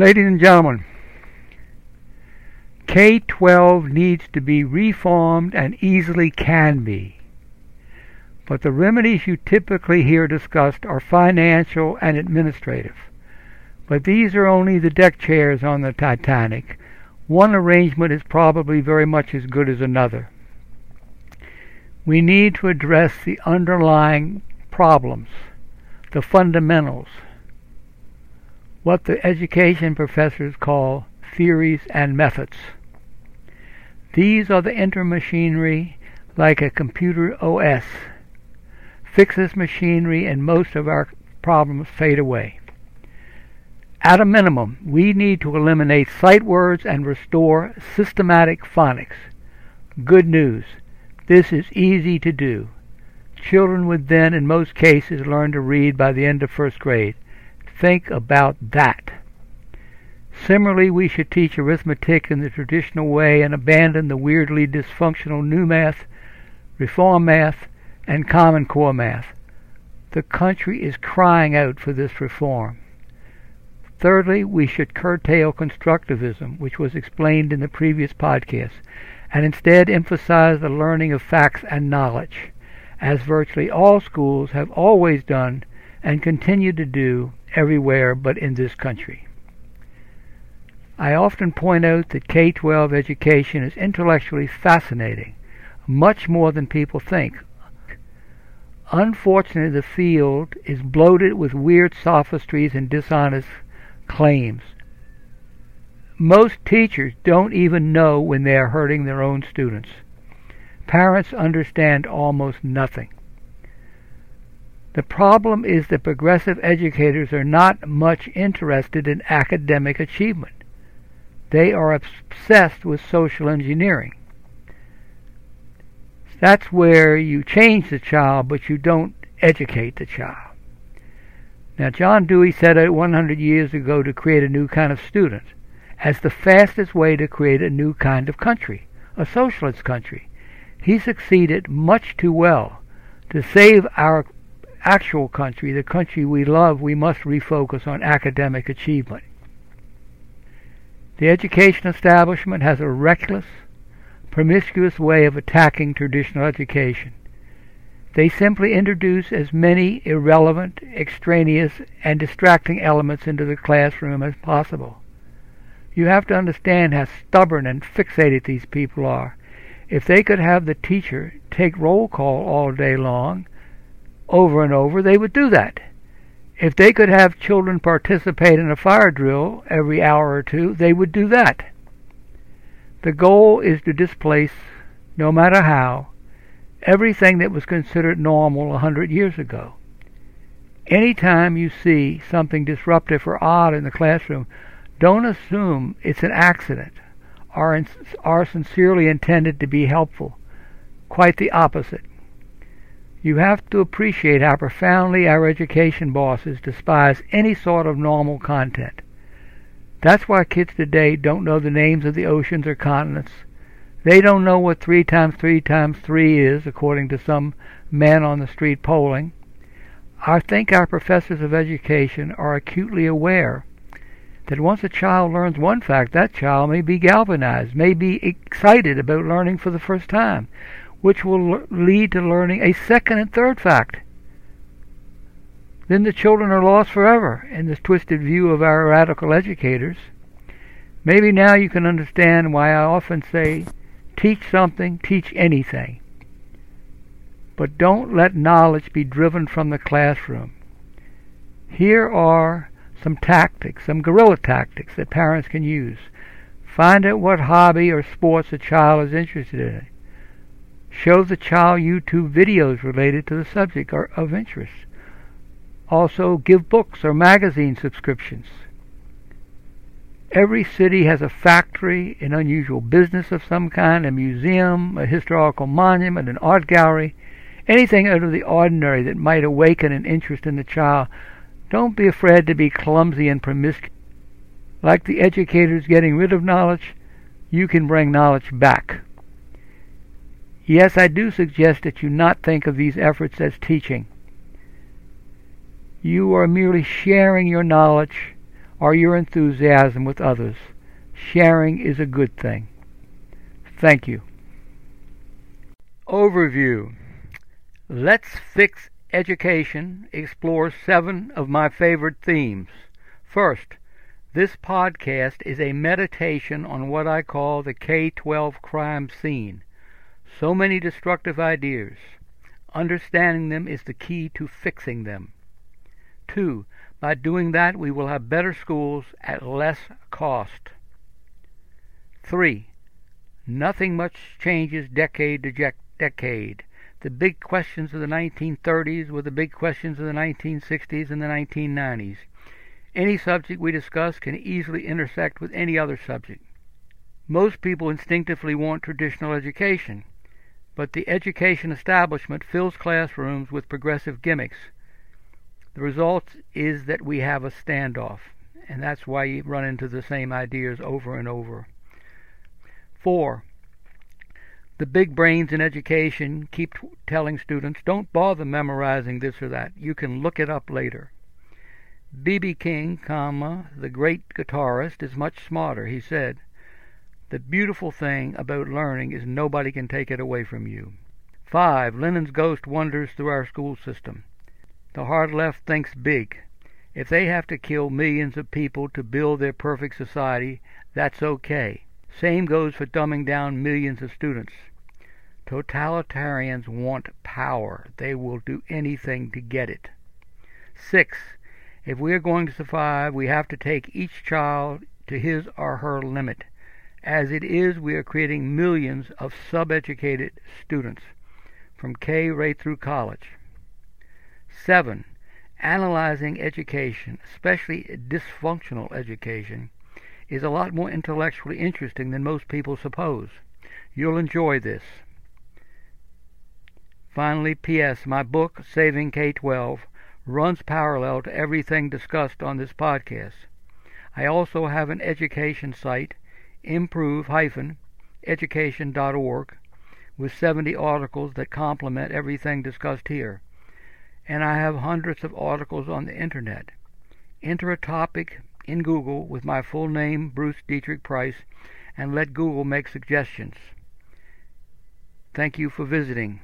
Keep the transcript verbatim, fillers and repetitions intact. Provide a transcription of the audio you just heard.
Ladies and gentlemen, K twelve needs to be reformed and easily can be. But the remedies you typically hear discussed are financial and administrative. But these are only the deck chairs on the Titanic. One arrangement is probably very much as good as another. We need to address the underlying problems, the fundamentals, what the education professors call theories and methods. These are the inter-machinery like a computer O S. Fixes machinery and most of our problems fade away. At a minimum, we need to eliminate sight words and restore systematic phonics. Good news. This is easy to do. Children would then, in most cases, learn to read by the end of first grade. Think about that. Similarly, we should teach arithmetic in the traditional way and abandon the weirdly dysfunctional new math, reform math, and Common Core math. The country is crying out for this reform. Thirdly, we should curtail constructivism, which was explained in the previous podcast, and instead emphasize the learning of facts and knowledge, as virtually all schools have always done and continue to do everywhere but in this country. I often point out that K twelve education is intellectually fascinating, much more than people think. Unfortunately, the field is bloated with weird sophistries and dishonest claims. Most teachers don't even know when they are hurting their own students. Parents understand almost nothing. The problem is that progressive educators are not much interested in academic achievement. They are obsessed with social engineering. That's where you change the child, but you don't educate the child. Now, John Dewey set out one hundred years ago to create a new kind of student as the fastest way to create a new kind of country, a socialist country. He succeeded much too well. To save our actual country, the country we love, we must refocus on academic achievement. The education establishment has a reckless, promiscuous way of attacking traditional education. They simply introduce as many irrelevant, extraneous, and distracting elements into the classroom as possible. You have to understand how stubborn and fixated these people are. If they could have the teacher take roll call all day long, over and over, they would do that. If they could have children participate in a fire drill every hour or two, they would do that. The goal is to displace, no matter how, everything that was considered normal a hundred years ago. Any time you see something disruptive or odd in the classroom, don't assume it's an accident or are, are sincerely intended to be helpful. Quite the opposite. You have to appreciate how profoundly our education bosses despise any sort of normal content. That's why kids today don't know the names of the oceans or continents. They don't know what three times three times three is, according to some man on the street polling. I think our professors of education are acutely aware that once a child learns one fact, that child may be galvanized, may be excited about learning for the first time, which will lead to learning a second and third fact. Then the children are lost forever in this twisted view of our radical educators. Maybe now you can understand why I often say, teach something, teach anything. But don't let knowledge be driven from the classroom. Here are some tactics, some guerrilla tactics that parents can use. Find out what hobby or sports a child is interested in. Show the child YouTube videos related to the subject or of interest. Also, give books or magazine subscriptions. Every city has a factory, an unusual business of some kind, a museum, a historical monument, an art gallery, anything out of the ordinary that might awaken an interest in the child. Don't be afraid to be clumsy and promiscuous. Like the educators getting rid of knowledge, you can bring knowledge back. Yes, I do suggest that you not think of these efforts as teaching. You are merely sharing your knowledge or your enthusiasm with others. Sharing is a good thing. Thank you. Overview. Let's Fix Education explores seven of my favorite themes. First, this podcast is a meditation on what I call the K twelve crime scene. So many destructive ideas. Understanding them is the key to fixing them. Two, by doing that we will have better schools at less cost. Three, nothing much changes decade to decade. The big questions of the nineteen thirties were the big questions of the nineteen sixties and the nineteen nineties. Any subject we discuss can easily intersect with any other subject. Most people instinctively want traditional education, but the education establishment fills classrooms with progressive gimmicks. The result is that we have a standoff, and that's why you run into the same ideas over and over. Four, the big brains in education keep telling students, don't bother memorizing this or that. You can look it up later. B B King, comma, the great guitarist, is much smarter, he said. The beautiful thing about learning is nobody can take it away from you. Five, Lenin's ghost wanders through our school system. The hard left thinks big. If they have to kill millions of people to build their perfect society, that's okay. Same goes for dumbing down millions of students. Totalitarians want power. They will do anything to get it. Six, if we are going to survive, we have to take each child to his or her limit. As it is, we are creating millions of sub-educated students, from K right through college. Seven, analyzing education, especially dysfunctional education, is a lot more intellectually interesting than most people suppose. You'll enjoy this. Finally, P S my book, Saving K twelve, runs parallel to everything discussed on this podcast. I also have an education site, improve dash education dot org, with seventy articles that complement everything discussed here. And I have hundreds of articles on the internet. Enter a topic in Google with my full name, Bruce Dietrich Price, and let Google make suggestions. Thank you for visiting.